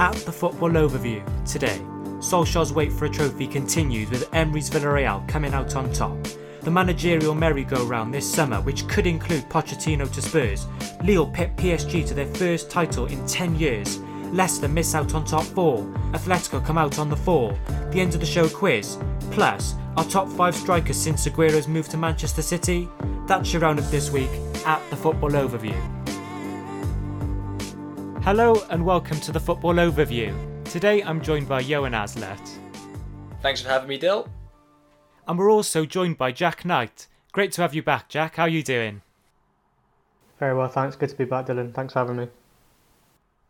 At the Football Overview today, Solskjaer's wait for a trophy continues with Emery's Villarreal coming out on top. The managerial merry-go-round this summer, which could include Pochettino to Spurs, Lille pip PSG to their first title in 10 years, Leicester miss out on top 4, Atletico come out on the 4, the end of the show quiz, plus our top 5 strikers since Aguero's move to Manchester City. That's your roundup this week at the Football Overview. Hello and welcome to the Football Overview. Today I'm joined by Johan Aslett. Thanks for having me, Dil. And we're also joined by Jack Knight. Great to have you back, Jack. How are you doing? Very well, thanks. Good to be back, Dylan. Thanks for having me.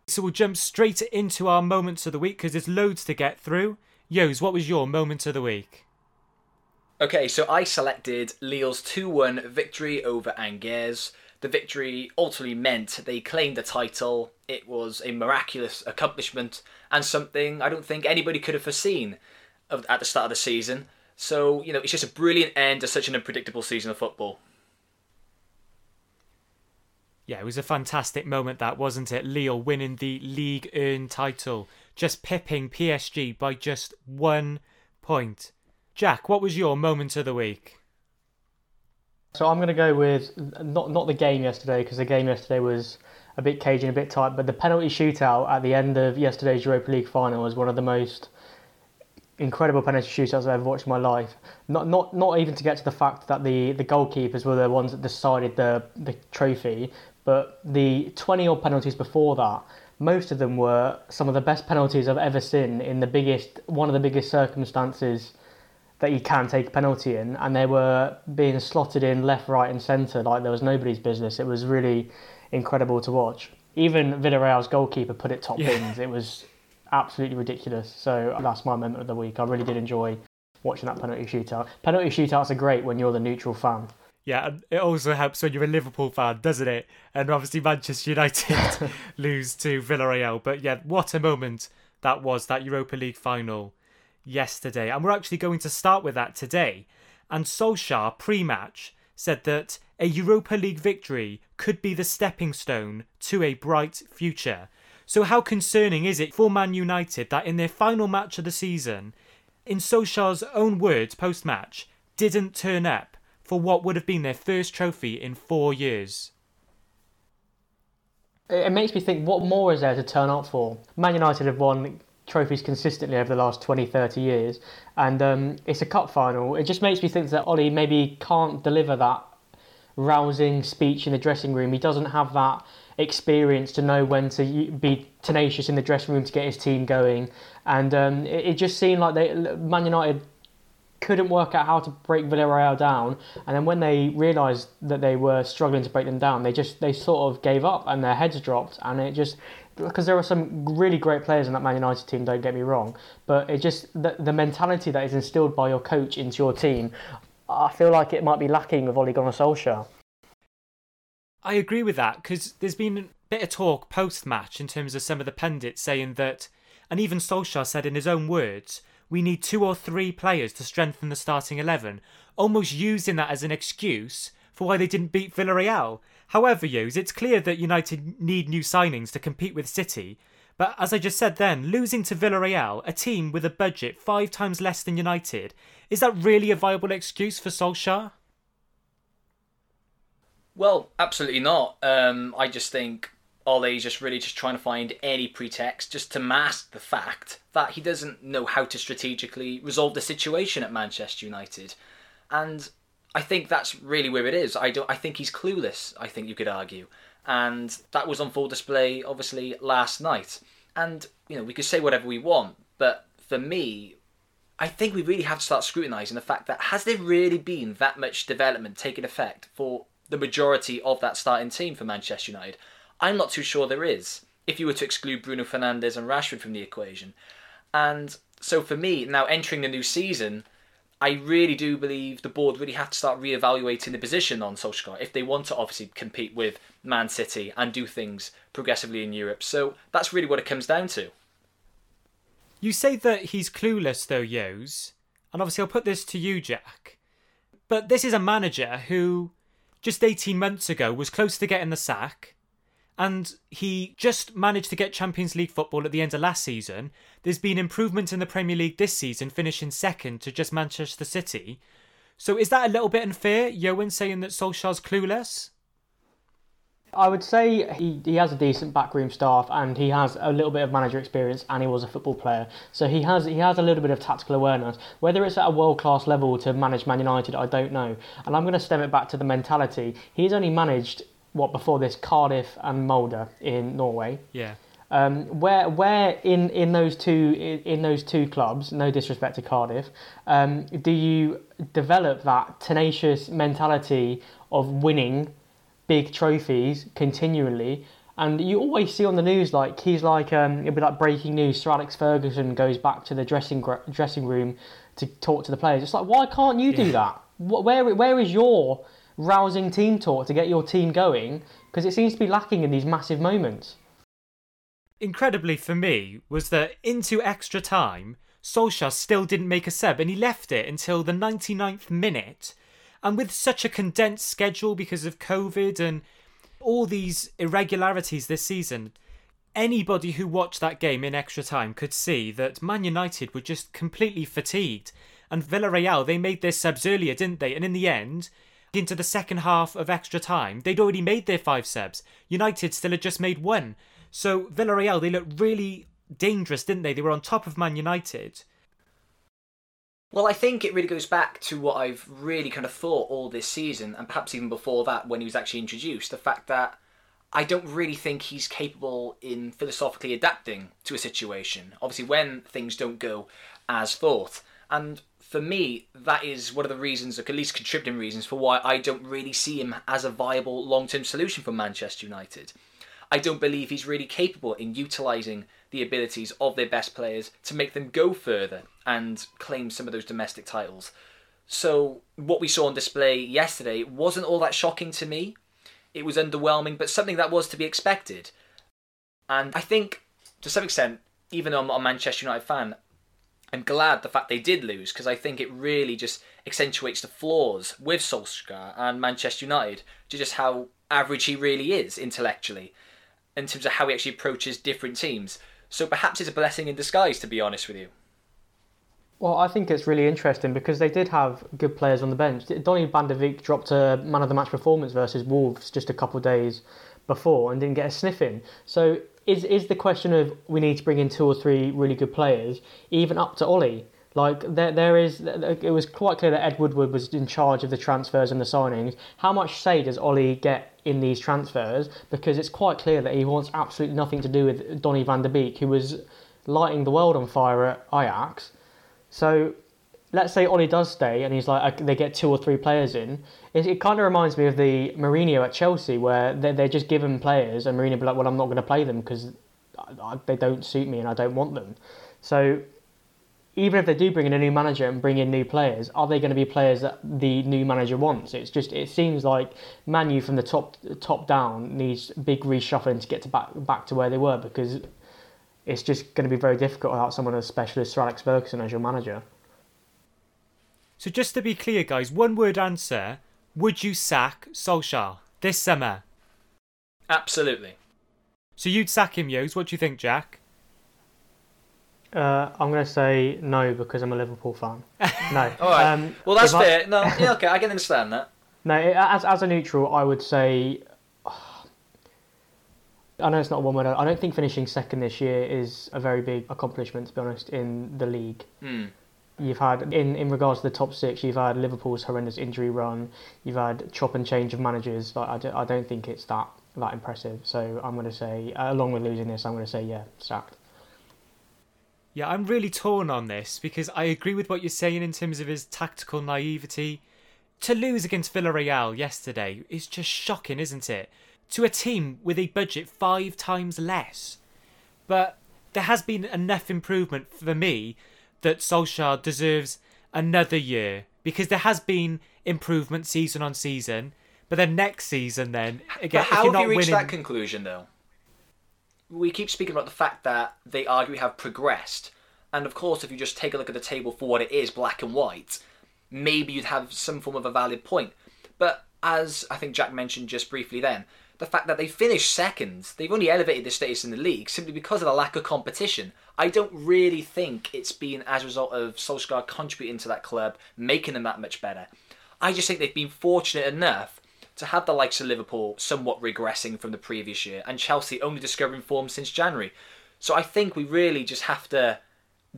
So we'll jump straight into our Moments of the Week because there's loads to get through. Yos, what was your Moment of the Week? Okay, so I selected Lille's 2-1 victory over Angers. The victory ultimately meant they claimed the title. It was a miraculous accomplishment and something I don't think anybody could have foreseen at the start of the season. So, you know, it's just a brilliant end to such an unpredictable season of football. Yeah, it was a fantastic moment that, wasn't it? Lille winning the league-earned title, just pipping PSG by just 1 point. Jack, what was your Moment of the Week? So I'm going to go with not the game yesterday, because the game yesterday was a bit cagey and a bit tight, but the penalty shootout at the end of yesterday's Europa League final was one of the most incredible penalty shootouts I've ever watched in my life. Not even to get to the fact that the goalkeepers were the ones that decided the trophy, but the 20-odd penalties before that, most of them were some of the best penalties I've ever seen in one of the biggest circumstances that you can take a penalty in, and they were being slotted in left, right and centre like there was nobody's business. It was really incredible to watch. Even Villarreal's goalkeeper put it top bins. It was absolutely ridiculous. So that's my Moment of the Week. I really did enjoy watching that penalty shootout. Penalty shootouts are great when you're the neutral fan. Yeah, and it also helps when you're a Liverpool fan, doesn't it? And obviously Manchester United lose to Villarreal. But yeah, what a moment that was, that Europa League final yesterday. And we're actually going to start with that today. And Solskjaer, pre-match, said that a Europa League victory could be the stepping stone to a bright future. So how concerning is it for Man United that in their final match of the season, in Solskjaer's own words post-match, didn't turn up for what would have been their first trophy in 4 years? It makes me think, what more is there to turn up for? Man United have won trophies consistently over the last 20, 30 years, and it's a cup final. It just makes me think that Ole maybe can't deliver that rousing speech in the dressing room. He doesn't have that experience to know when to be tenacious in the dressing room to get his team going, and it just seemed like Man United couldn't work out how to break Villarreal down, and then when they realised that they were struggling to break them down, they sort of gave up and their heads dropped. And it just, because there are some really great players in that Man United team, don't get me wrong, but it just, the mentality that is instilled by your coach into your team, I feel like it might be lacking with Ole Gunnar Solskjaer. I agree with that, because there's been a bit of talk post-match in terms of some of the pundits saying that, and even Solskjaer said in his own words, we need 2 or 3 players to strengthen the starting 11, almost using that as an excuse for why they didn't beat Villarreal. However, Hughes, it's clear that United need new signings to compete with City, but as I just said then, losing to Villarreal, a team with a budget 5 times less than United, is that really a viable excuse for Solskjaer? Well, absolutely not. I just think Ole's just really trying to find any pretext just to mask the fact that he doesn't know how to strategically resolve the situation at Manchester United. And I think that's really where it is. I think he's clueless, I think you could argue. And that was on full display, obviously, last night. And, you know, we could say whatever we want, but for me, I think we really have to start scrutinising the fact that has there really been that much development taking effect for the majority of that starting team for Manchester United? I'm not too sure there is, if you were to exclude Bruno Fernandes and Rashford from the equation. And so for me, now entering the new season, I really do believe the board really have to start re-evaluating the position on Solskjaer if they want to obviously compete with Man City and do things progressively in Europe. So that's really what it comes down to. You say that he's clueless though, Yos, and obviously I'll put this to you, Jack, but this is a manager who just 18 months ago was close to getting the sack, And he just managed to get Champions League football at the end of last season. There's been improvement in the Premier League this season, finishing second to just Manchester City. So is that a little bit unfair, Johan, saying that Solskjaer's clueless? I would say he has a decent backroom staff, and he has a little bit of manager experience, and he was a football player. So he has a little bit of tactical awareness. Whether it's at a world-class level to manage Man United, I don't know. And I'm going to stem it back to the mentality. He's only managed, before this, Cardiff and Molde in Norway. Yeah. Where in those two clubs, no disrespect to Cardiff, do you develop that tenacious mentality of winning big trophies continually? And you always see on the news, it'll be like breaking news, Sir Alex Ferguson goes back to the dressing room to talk to the players. It's like, why can't you do that? Where is your rousing team talk to get your team going? Because it seems to be lacking in these massive moments. Incredibly for me was that into extra time, Solskjaer still didn't make a sub, and he left it until the 99th minute. And with such a condensed schedule because of COVID and all these irregularities this season, anybody who watched that game in extra time could see that Man United were just completely fatigued. And Villarreal, they made their subs earlier, didn't they? And in the end, into the second half of extra time, they'd already made their 5 subs. United still had just made 1. So Villarreal, they looked really dangerous, didn't they? They were on top of Man United. Well, I think it really goes back to what I've really kind of thought all this season, and perhaps even before that when he was actually introduced, the fact that I don't really think he's capable in philosophically adapting to a situation, obviously when things don't go as thought. And for me, that is one of the reasons, or at least contributing reasons, for why I don't really see him as a viable long-term solution for Manchester United. I don't believe he's really capable in utilising the abilities of their best players to make them go further and claim some of those domestic titles. So what we saw on display yesterday wasn't all that shocking to me. It was underwhelming, but something that was to be expected. And I think, to some extent, even though I'm not a Manchester United fan, I'm glad the fact they did lose, because I think it really just accentuates the flaws with Solskjaer and Manchester United, to just how average he really is intellectually, in terms of how he actually approaches different teams. So perhaps it's a blessing in disguise, to be honest with you. Well, I think it's really interesting because they did have good players on the bench. Donny van de Beek dropped a man-of-the-match performance versus Wolves just a couple of days before and didn't get a sniff in. So is the question of we need to bring in 2 or 3 really good players even up to Ole? It was quite clear that Ed Woodward was in charge of the transfers and the signings. How much say does Ole get in these transfers? Because it's quite clear that he wants absolutely nothing to do with Donny van de Beek, who was lighting the world on fire at Ajax. So let's say Ole does stay and he's like, they get 2 or 3 players in. It kind of reminds me of the Mourinho at Chelsea, where they just give him players and Mourinho be like, well, I'm not going to play them because they don't suit me and I don't want them. So even if they do bring in a new manager and bring in new players, are they going to be players that the new manager wants? It seems like Man U from the top down needs big reshuffling to get to back to where they were, because it's just going to be very difficult without someone as special as Sir Alex Ferguson as your manager. So just to be clear, guys, one word answer: would you sack Solskjaer this summer? Absolutely. So you'd sack him, Yos. What do you think, Jack? I'm going to say no, because I'm a Liverpool fan. No. All right. Well, that's fair. No, yeah, okay, I can understand that. No, as a neutral, I would say... I know it's not one word. I don't think finishing second this year is a very big accomplishment, to be honest, in the league. Mm. You've had, in regards to the top 6, you've had Liverpool's horrendous injury run. You've had chop and change of managers. I don't think it's that impressive. So I'm going to say, along with losing this, I'm going to say, yeah, sacked. Yeah, I'm really torn on this because I agree with what you're saying in terms of his tactical naivety. To lose against Villarreal yesterday is just shocking, isn't it? To a team with a budget 5 times less. But there has been enough improvement for me that Solskjaer deserves another year, because there has been improvement season on season. But then next season, then again, but how have you reached that conclusion, though? We keep speaking about the fact that they arguably have progressed. And of course, if you just take a look at the table for what it is, black and white, maybe you'd have some form of a valid point. But as I think Jack mentioned just briefly then, the fact that they finished second, they've only elevated their status in the league simply because of the lack of competition. I don't really think it's been as a result of Solskjaer contributing to that club, making them that much better. I just think they've been fortunate enough to have the likes of Liverpool somewhat regressing from the previous year and Chelsea only discovering form since January. So I think we really just have to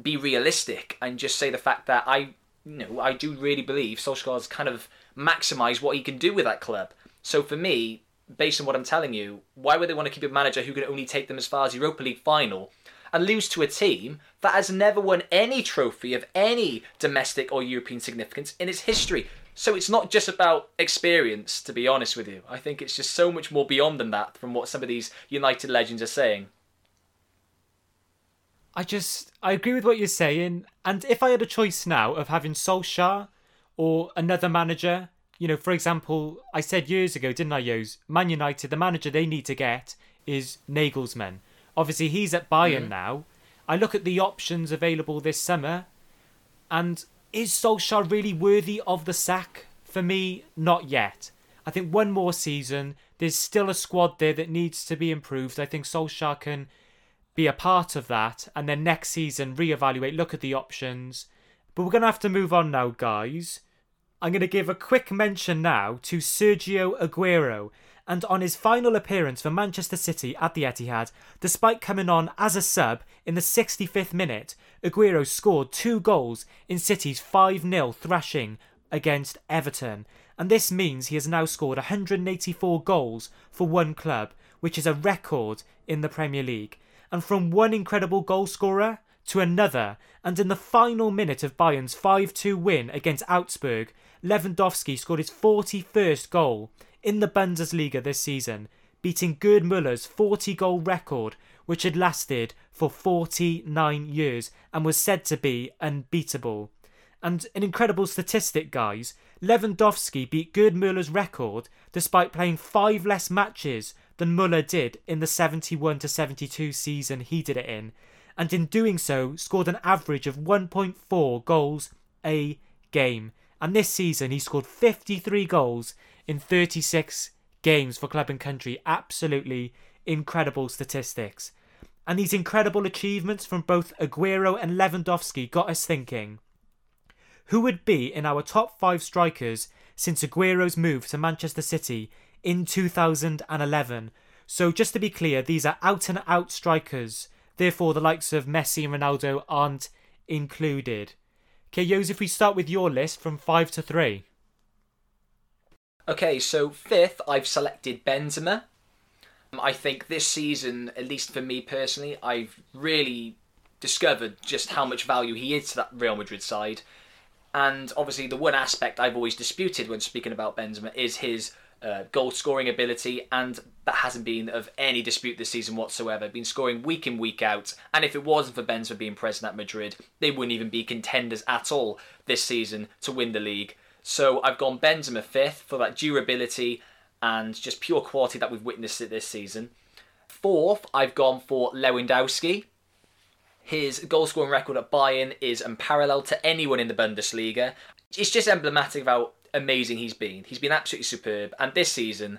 be realistic and just say the fact that I do really believe Solskjaer's kind of maximised what he can do with that club. So for me, based on what I'm telling you, why would they want to keep a manager who can only take them as far as Europa League final and lose to a team that has never won any trophy of any domestic or European significance in its history? So it's not just about experience, to be honest with you. I think it's just so much more beyond than that from what some of these United legends are saying. I agree with what you're saying. And if I had a choice now of having Solskjaer or another manager, you know, for example, I said years ago, didn't I, Yos? Man United, the manager they need to get is Nagelsmann. Obviously, he's at Bayern now. I look at the options available this summer, and is Solskjaer really worthy of the sack? For me, not yet. I think one more season, there's still a squad there that needs to be improved. I think Solskjaer can be a part of that, and then next season reevaluate, look at the options. But we're going to have to move on now, guys. I'm going to give a quick mention now to Sergio Aguero, and on his final appearance for Manchester City at the Etihad, despite coming on as a sub in the 65th minute, Aguero scored 2 goals in City's 5-0 thrashing against Everton, and this means he has now scored 184 goals for one club, which is a record in the Premier League. And from one incredible goal scorer to another, and in the final minute of Bayern's 5-2 win against Augsburg, Lewandowski scored his 41st goal in the Bundesliga this season, beating Gerd Müller's 40-goal record, which had lasted for 49 years and was said to be unbeatable. And an incredible statistic, guys, Lewandowski beat Gerd Müller's record despite playing 5 less matches than Müller did in the 71-72 season he did it in, and in doing so scored an average of 1.4 goals a game. And this season he scored 53 goals in 36 games for club and country. Absolutely incredible statistics. And these incredible achievements from both Aguero and Lewandowski got us thinking, who would be in our top 5 strikers since Aguero's move to Manchester City in 2011? So just to be clear, these are out and out strikers. Therefore, the likes of Messi and Ronaldo aren't included. Okay, Yos, if we start with your list from 5 to 3. Okay, so 5th, I've selected Benzema. I think this season, at least for me personally, I've really discovered just how much value he is to that Real Madrid side. And obviously the one aspect I've always disputed when speaking about Benzema is his goal-scoring ability, and that hasn't been of any dispute this season whatsoever. Been scoring week in, week out, and if it wasn't for Benzema being present at Madrid, they wouldn't even be contenders at all this season to win the league. So I've gone Benzema 5th for that durability and just pure quality that we've witnessed it this season. 4th, I've gone for Lewandowski. His goal-scoring record at Bayern is unparalleled to anyone in the Bundesliga. It's just emblematic of how amazing he's been. He's been absolutely superb, and this season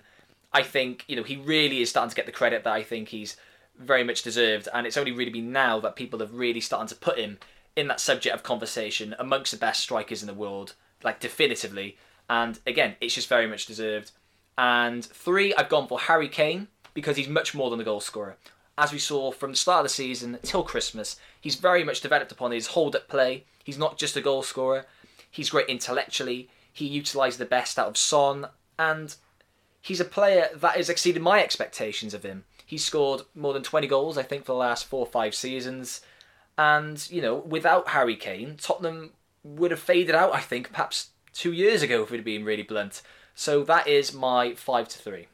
I think, you know, he really is starting to get the credit that I think he's very much deserved, and it's only really been now that people have really started to put him in that subject of conversation amongst the best strikers in the world, like definitively, and again, it's just very much deserved. And 3, I've gone for Harry Kane, because he's much more than a goal scorer. As we saw from the start of the season till Christmas, he's very much developed upon his hold-up play. He's not just a goal scorer, he's great intellectually. He utilised the best out of Son, and he's a player that has exceeded my expectations of him. He's scored more than 20 goals, I think, for the last 4 or 5 seasons. And, you know, without Harry Kane, Tottenham would have faded out, I think, perhaps 2 years ago, if we'd been really blunt. So that is my 5 to 3.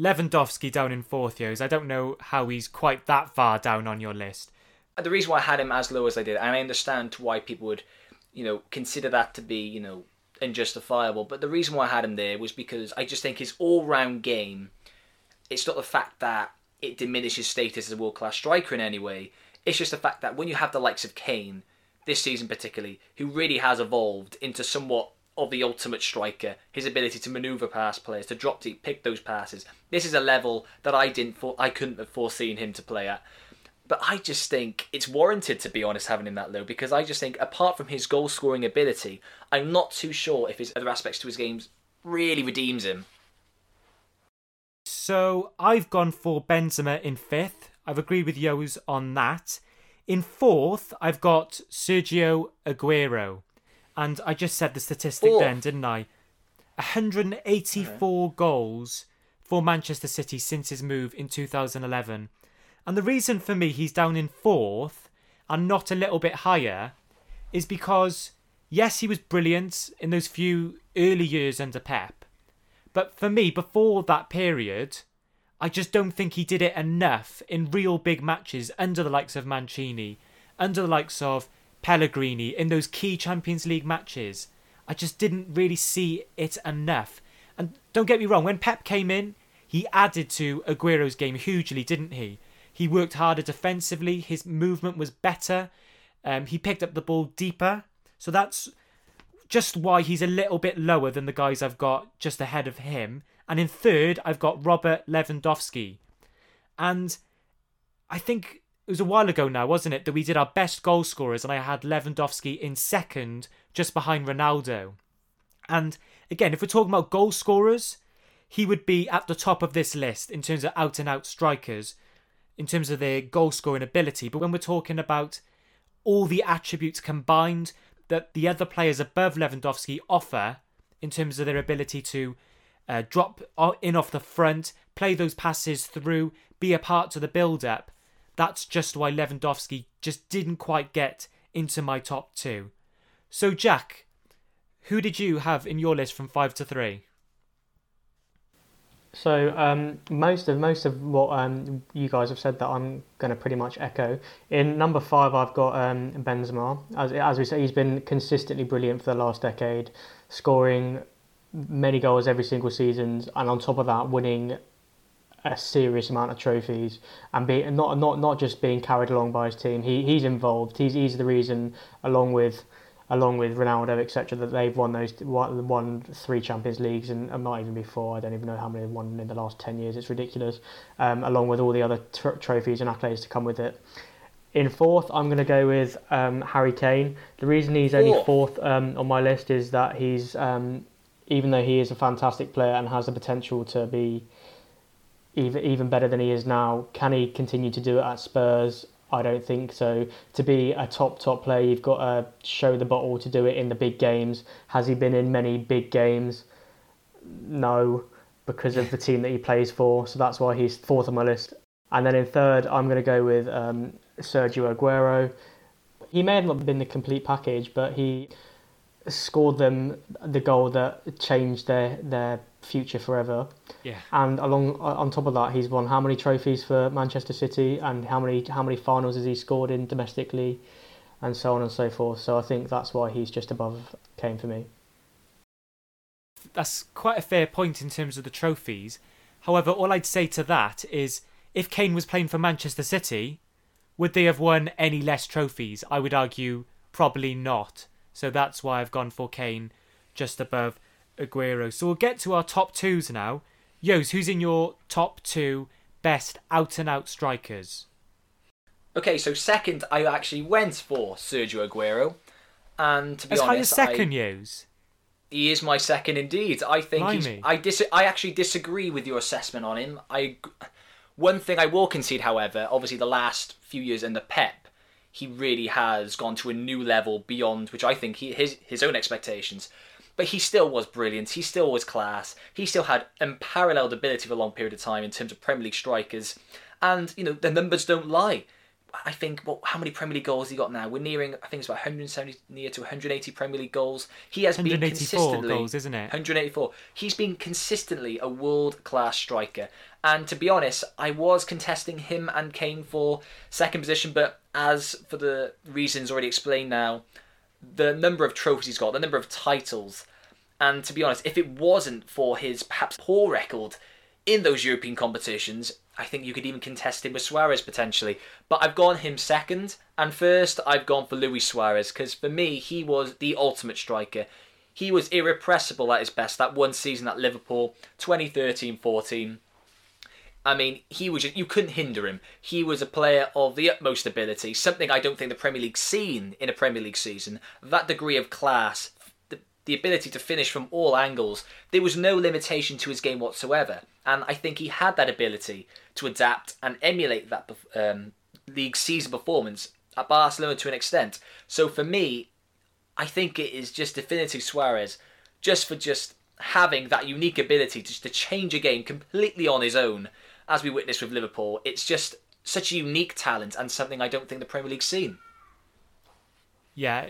Lewandowski down in 4th, Yos. I don't know how he's quite that far down on your list. The reason why I had him as low as I did, and I understand why people would, you know, consider that to be, you know, unjustifiable. But the reason why I had him there was because I just think his all-round game, it's not the fact that it diminishes status as a world-class striker in any way. It's just the fact that when you have the likes of Kane, this season particularly, who really has evolved into somewhat of the ultimate striker, his ability to manoeuvre past players, to drop deep, pick those passes. This is a level that I couldn't have foreseen him to play at. But I just think it's warranted, to be honest, having him that low, because I just think, apart from his goal-scoring ability, I'm not too sure if his other aspects to his games really redeems him. So I've gone for Benzema in fifth. I've agreed with Yo's on that. In fourth, I've got Sergio Aguero. And I just said the statistic then, didn't I? 184 goals for Manchester City since his move in 2011. And the reason for me he's down in fourth and not a little bit higher is because, yes, he was brilliant in those few early years under Pep. But for me, before that period, I just don't think he did it enough in real big matches under the likes of Mancini, under the likes of Pellegrini, in those key Champions League matches. I just didn't really see it enough. And don't get me wrong, when Pep came in, he added to Aguero's game hugely, didn't he? He worked harder defensively. His movement was better. He picked up the ball deeper. So that's just why he's a little bit lower than the guys I've got just ahead of him. And in third, I've got Robert Lewandowski. And I think it was a while ago now, wasn't it, that we did our best goal scorers, and I had Lewandowski in second, just behind Ronaldo. And again, if we're talking about goal scorers, he would be at the top of this list in terms of out-and-out strikers, in terms of their goal-scoring ability. But when we're talking about all the attributes combined that the other players above Lewandowski offer in terms of their ability to drop in off the front, play those passes through, be a part to the build-up, that's just why Lewandowski just didn't quite get into my top two. So, Jack, who did you have in your list from 5 to 3? So most of what you guys have said that I'm going to pretty much echo. In number 5, I've got Benzema. As we say, he's been consistently brilliant for the last decade, scoring many goals every single season, and on top of that, winning a serious amount of trophies and being not just being carried along by his team. He's involved. He's the reason, along with Ronaldo, etc., that they've won 3 Champions Leagues, and not even before. I don't even know how many they've won in the last 10 years. It's ridiculous, along with all the other trophies and accolades to come with it. In fourth, I'm going to go with Harry Kane. The reason he's only fourth on my list is that he's, even though he is a fantastic player and has the potential to be even better than he is now, can he continue to do it at Spurs? I don't think so. To be a top player, you've got to show the bottle to do it in the big games. Has he been in many big games? No, because of the team that he plays for. So that's why he's fourth on my list. And then in third, I'm going to go with Sergio Aguero. He may have not been the complete package, but he scored them the goal that changed their future forever. Yeah. And on top of that, he's won how many trophies for Manchester City, and how many finals has he scored in domestically, and so on and so forth. So I think that's why he's just above Kane for me. That's quite a fair point in terms of the trophies. However, all I'd say to that is, if Kane was playing for Manchester City, would they have won any less trophies? I would argue probably not. So that's why I've gone for Kane just above Aguero. So we'll get to our top twos now. Yos, who's in your top 2 best out-and-out strikers? Okay, so second, I actually went for Sergio Aguero. And to be honest, as second, Yos? He is my second indeed. I think I actually disagree with your assessment on him. One thing I will concede, however, obviously the last few years under Pep, he really has gone to a new level beyond which I think his own expectations. But he still was brilliant. He still was class. He still had unparalleled ability for a long period of time in terms of Premier League strikers. And, you know, the numbers don't lie. I think, how many Premier League goals has he got now? We're nearing, I think it's about 170, near to 180 Premier League goals. He has been consistently... 184 goals, isn't it? 184. He's been consistently a world-class striker. And to be honest, I was contesting him and Kane for second position, but as for the reasons already explained now, the number of trophies he's got, the number of titles, and to be honest, if it wasn't for his perhaps poor record in those European competitions, I think you could even contest him with Suarez potentially. But I've gone him second, and first I've gone for Luis Suarez, because for me he was the ultimate striker. He was irrepressible at his best that one season at Liverpool, 2013-14. I mean, he was just, you couldn't hinder him. He was a player of the utmost ability, something I don't think the Premier League's seen in a Premier League season. That degree of class, the ability to finish from all angles, there was no limitation to his game whatsoever. And I think he had that ability to adapt and emulate that league season performance at Barcelona to an extent. So for me, I think it is just definitive Suarez, just for just having that unique ability to change a game completely on his own, as we witnessed with Liverpool. It's just such a unique talent and something I don't think the Premier League's seen. Yeah,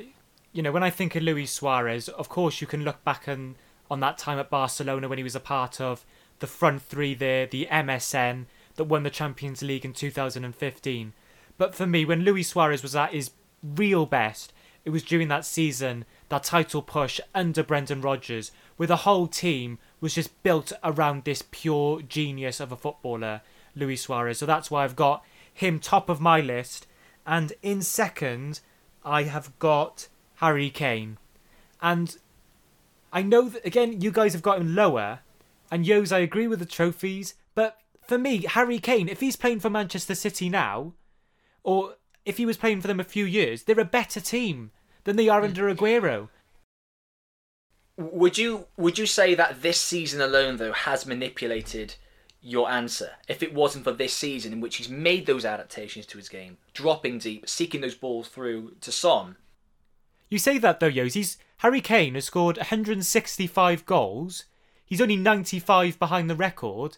you know, when I think of Luis Suarez, of course you can look back on that time at Barcelona when he was a part of the front three there, the MSN, that won the Champions League in 2015. But for me, when Luis Suarez was at his real best, it was during that season, that title push under Brendan Rodgers, where the whole team was just built around this pure genius of a footballer, Luis Suarez. So that's why I've got him top of my list. And in second, I have got Harry Kane. And I know that, again, you guys have got him lower. And Yos, I agree with the trophies. But for me, Harry Kane, if he's playing for Manchester City now, or if he was playing for them a few years, they're a better team than they are under Aguero. Would you say that this season alone, though, has manipulated your answer? If it wasn't for this season in which he's made those adaptations to his game, dropping deep, seeking those balls through to Son. You say that, though, Yos. Harry Kane has scored 165 goals. He's only 95 behind the record.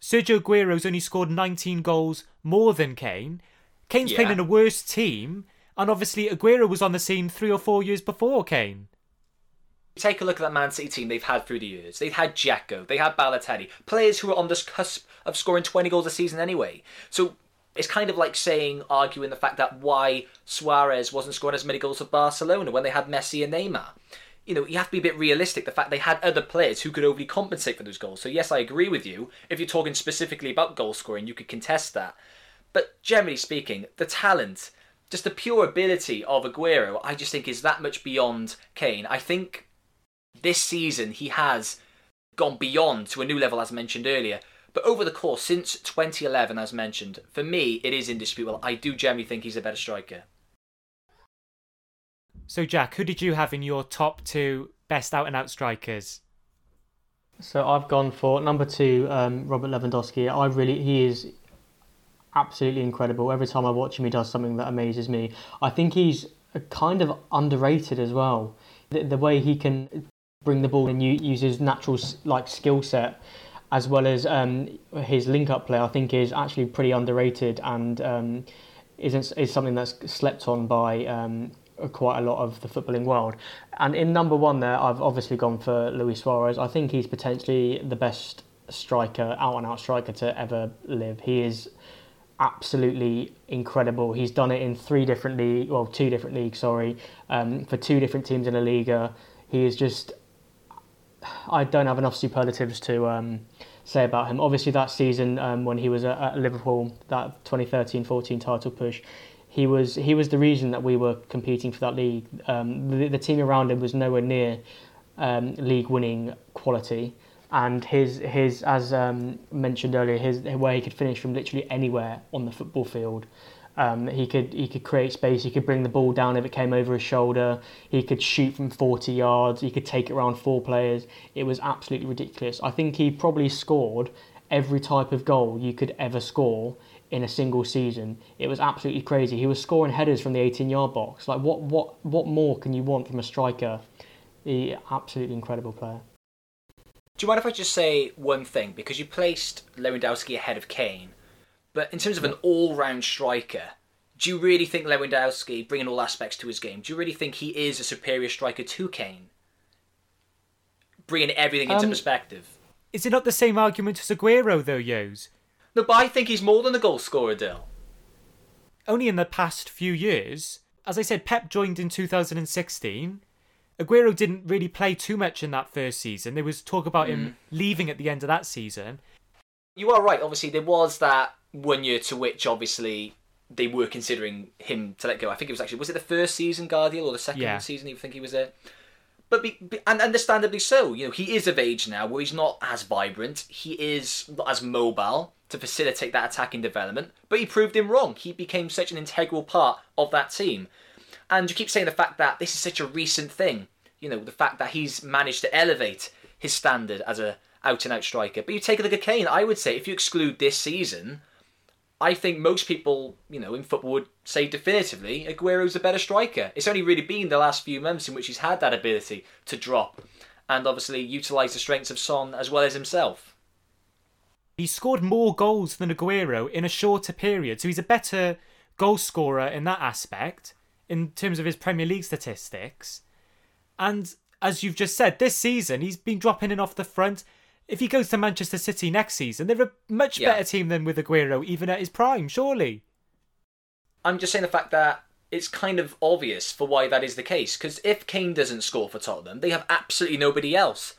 Sergio Aguero's only scored 19 goals more than Kane. Kane's playing in a worse team, and obviously Aguero was on the scene 3 or 4 years before Kane. Take a look at that Man City team they've had through the years. They've had Dzeko, they had Balotelli, players who are on this cusp of scoring 20 goals a season anyway. So it's kind of like arguing the fact that why Suarez wasn't scoring as many goals for Barcelona when they had Messi and Neymar. You know, you have to be a bit realistic. The fact they had other players who could overly compensate for those goals. So yes, I agree with you. If you're talking specifically about goal scoring, you could contest that. But generally speaking, the talent, just the pure ability of Aguero, I just think is that much beyond Kane. I think this season he has gone beyond to a new level, as mentioned earlier. But over the course, since 2011, as mentioned, for me, it is indisputable. I do generally think he's a better striker. So, Jack, who did you have in your top two best out-and-out strikers? So I've gone for number two, Robert Lewandowski. He is absolutely incredible. Every time I watch him, he does something that amazes me. I think he's kind of underrated as well. The way he can bring the ball and use his natural skill set, as well as his link-up play, I think is actually pretty underrated and is something that's slept on by quite a lot of the footballing world. And in number one there, I've obviously gone for Luis Suarez. I think he's potentially the best striker, out-and-out striker to ever live. He is absolutely incredible. He's done it in two different leagues, for two different teams in La Liga. He is just, I don't have enough superlatives to say about him. Obviously that season when he was at Liverpool, that 2013-14 title push, he was the reason that we were competing for that league. The team around him was nowhere near league winning quality. And his as mentioned earlier, where he could finish from literally anywhere on the football field. He could create space. He could bring the ball down if it came over his shoulder. He could shoot from 40 yards. He could take it around four players. It was absolutely ridiculous. I think he probably scored every type of goal you could ever score in a single season. It was absolutely crazy. He was scoring headers from the 18-yard box. Like what more can you want from a striker? The absolutely incredible player. Do you mind if I just say one thing? Because you placed Lewandowski ahead of Kane. But in terms of an all-round striker, do you really think Lewandowski, bringing all aspects to his game, do you really think he is a superior striker to Kane? Bringing everything into perspective. Is it not the same argument as Aguero, though, Yos? No, but I think he's more than a goal scorer, Dill. Only in the past few years. As I said, Pep joined in 2016... Aguero didn't really play too much in that first season. There was talk about him leaving at the end of that season. You are right. Obviously, there was that 1 year to which, obviously, they were considering him to let go. I think it was the first season, Guardiola, or the second season? You think he was there? But and understandably so. You know, he is of age now where he's not as vibrant. He is not as mobile to facilitate that attacking development. But he proved him wrong. He became such an integral part of that team. And you keep saying the fact that this is such a recent thing. You know, the fact that he's managed to elevate his standard as a out-and-out striker. But you take a look at Kane, I would say, if you exclude this season, I think most people, you know, in football would say definitively Aguero's a better striker. It's only really been the last few months in which he's had that ability to drop and obviously utilise the strengths of Son as well as himself. He scored more goals than Aguero in a shorter period, so he's a better goal scorer in that aspect in terms of his Premier League statistics. And as you've just said, this season he's been dropping in off the front. If he goes to Manchester City next season, they're a much better team than with Aguero, even at his prime, surely. I'm just saying the fact that it's kind of obvious for why that is the case, because if Kane doesn't score for Tottenham, they have absolutely nobody else.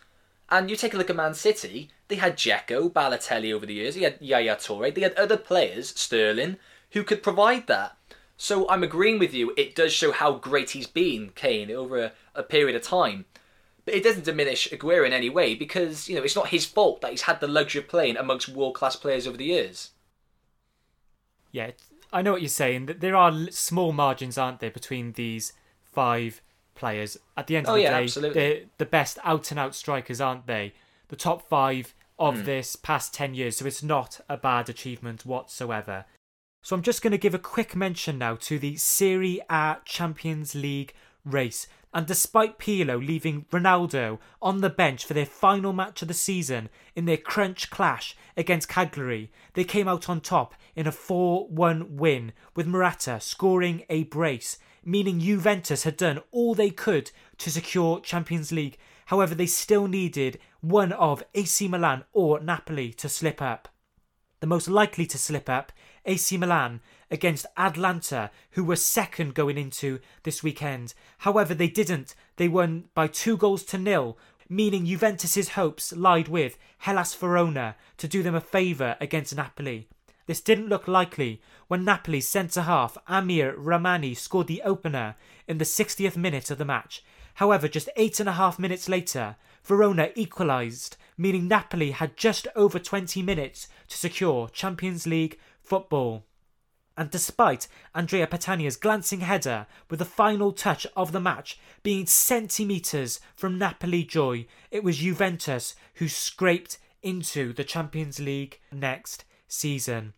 And you take a look at Man City, they had Dzeko, Balotelli over the years, they had Yaya Toure, they had other players, Sterling, who could provide that. So I'm agreeing with you, it does show how great he's been, Kane, over a period of time. But it doesn't diminish Aguero in any way because, you know, it's not his fault that he's had the luxury of playing amongst world-class players over the years. Yeah, I know what you're saying. There are small margins, aren't there, between these five players. At the end of the day, absolutely. They're the best out-and-out strikers, aren't they? The top five of this past 10 years, so it's not a bad achievement whatsoever. So I'm just going to give a quick mention now to the Serie A Champions League race. And despite Pirlo leaving Ronaldo on the bench for their final match of the season in their crunch clash against Cagliari, they came out on top in a 4-1 win, with Morata scoring a brace, meaning Juventus had done all they could to secure Champions League. However, they still needed one of AC Milan or Napoli to slip up. The most likely to slip up, AC Milan, against Atlanta, who were second going into this weekend. However, they didn't. They won by 2-0, meaning Juventus's hopes lied with Hellas Verona to do them a favour against Napoli. This didn't look likely when Napoli's centre-half Amir Rahmani scored the opener in the 60th minute of the match. However, just 8.5 minutes later, Verona equalised, meaning Napoli had just over 20 minutes to secure Champions League football. And despite Andrea Petagna's glancing header with the final touch of the match being centimetres from Napoli joy, it was Juventus who scraped into the Champions League next season.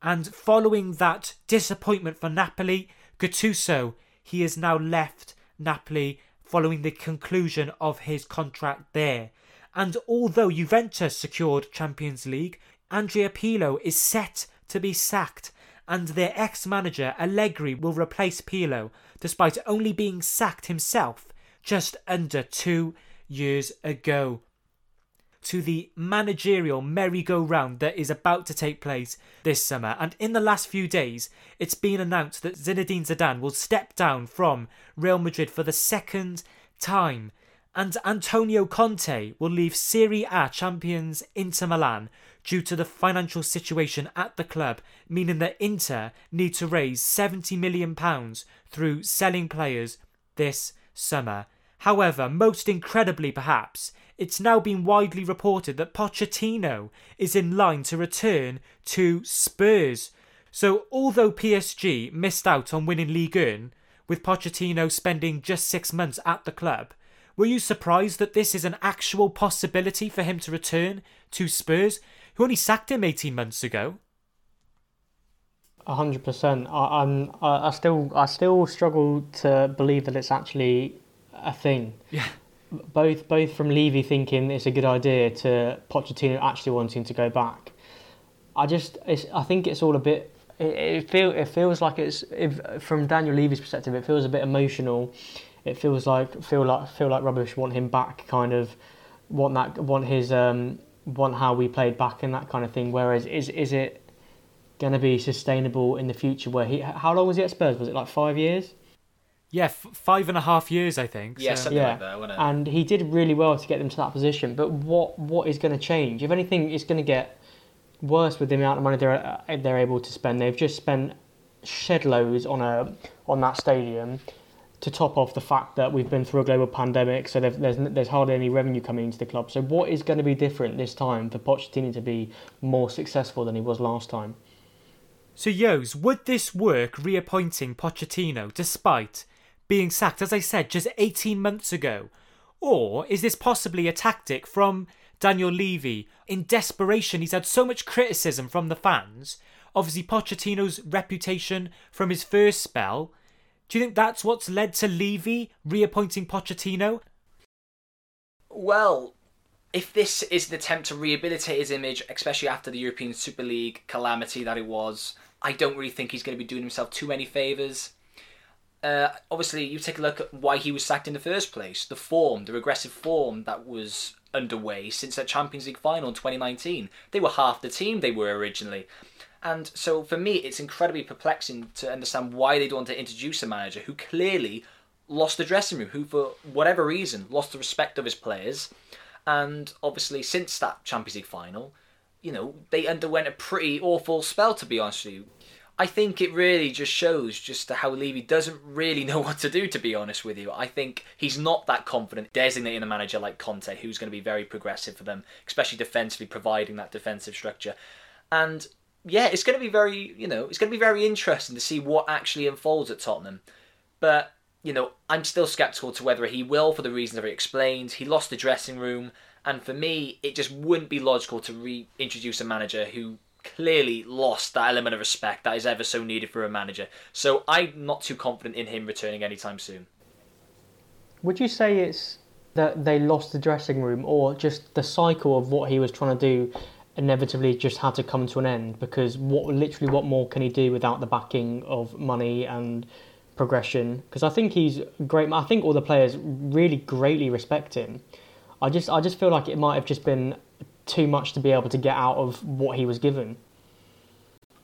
And following that disappointment for Napoli, Gattuso, he has now left Napoli following the conclusion of his contract there. And although Juventus secured Champions League, Andrea Pirlo is set to be sacked, and their ex-manager Allegri will replace Pirlo, despite only being sacked himself just under 2 years ago. To the managerial merry-go-round that is about to take place this summer, and in the last few days it's been announced that Zinedine Zidane will step down from Real Madrid for the second time, and Antonio Conte will leave Serie A champions Inter Milan due to the financial situation at the club, meaning that Inter need to raise £70 million through selling players this summer. However, most incredibly perhaps, it's now been widely reported that Pochettino is in line to return to Spurs. So although PSG missed out on winning Ligue 1, with Pochettino spending just 6 months at the club, were you surprised that this is an actual possibility for him to return to Spurs, who only sacked him 18 months ago? 100%. I still struggle to believe that it's actually a thing. Yeah. Both from Levy thinking it's a good idea to Pochettino actually wanting to go back. I think it's all a bit. It feels like it's, if, from Daniel Levy's perspective, it feels a bit emotional. It feels like feel like rubbish. Want him back, kind of. Want how we played back and that kind of thing. Whereas is it going to be sustainable in the future? Where he, how long was he at Spurs? Was it like 5 years? Yeah, 5.5 years, I think. Yeah, so. something like that. Wasn't it? And he did really well to get them to that position. But what is going to change? If anything, it's going to get worse with the amount of money they're able to spend. They've just spent shed loads on that stadium. to top off the fact that we've been through a global pandemic, so there's hardly any revenue coming into the club. So what is going to be different this time for Pochettino to be more successful than he was last time? So Yos, would this work reappointing Pochettino despite being sacked, as I said, just 18 months ago? Or is this possibly a tactic from Daniel Levy? In desperation, he's had so much criticism from the fans. Obviously, Pochettino's reputation from his first spell. Do you think that's what's led to Levy reappointing Pochettino? Well, if this is an attempt to rehabilitate his image, especially after the European Super League calamity that it was, I don't really think he's going to be doing himself too many favours. Obviously, you take a look at why he was sacked in the first place. The form, the regressive form that was underway since that Champions League final in 2019. They were half the team they were originally. And so for me, it's incredibly perplexing to understand why they don't want to introduce a manager who clearly lost the dressing room, who for whatever reason lost the respect of his players. And obviously since that Champions League final, you know, they underwent a pretty awful spell, to be honest with you. I think it really just shows just how Levy doesn't really know what to do, to be honest with you. I think he's not that confident designating a manager like Conte, who's going to be very progressive for them, especially defensively, providing that defensive structure. And yeah, it's going to be very interesting to see what actually unfolds at Tottenham. But you know, I'm still sceptical to whether he will, for the reasons I've explained. He lost the dressing room, and for me, it just wouldn't be logical to reintroduce a manager who clearly lost that element of respect that is ever so needed for a manager. So I'm not too confident in him returning anytime soon. Would you say it's that they lost the dressing room, or just the cycle of what he was trying to do inevitably just had to come to an end? Because what more can he do without the backing of money and progression? Because I think he's great. I think all the players really greatly respect him. I just feel like it might have just been too much to be able to get out of what he was given.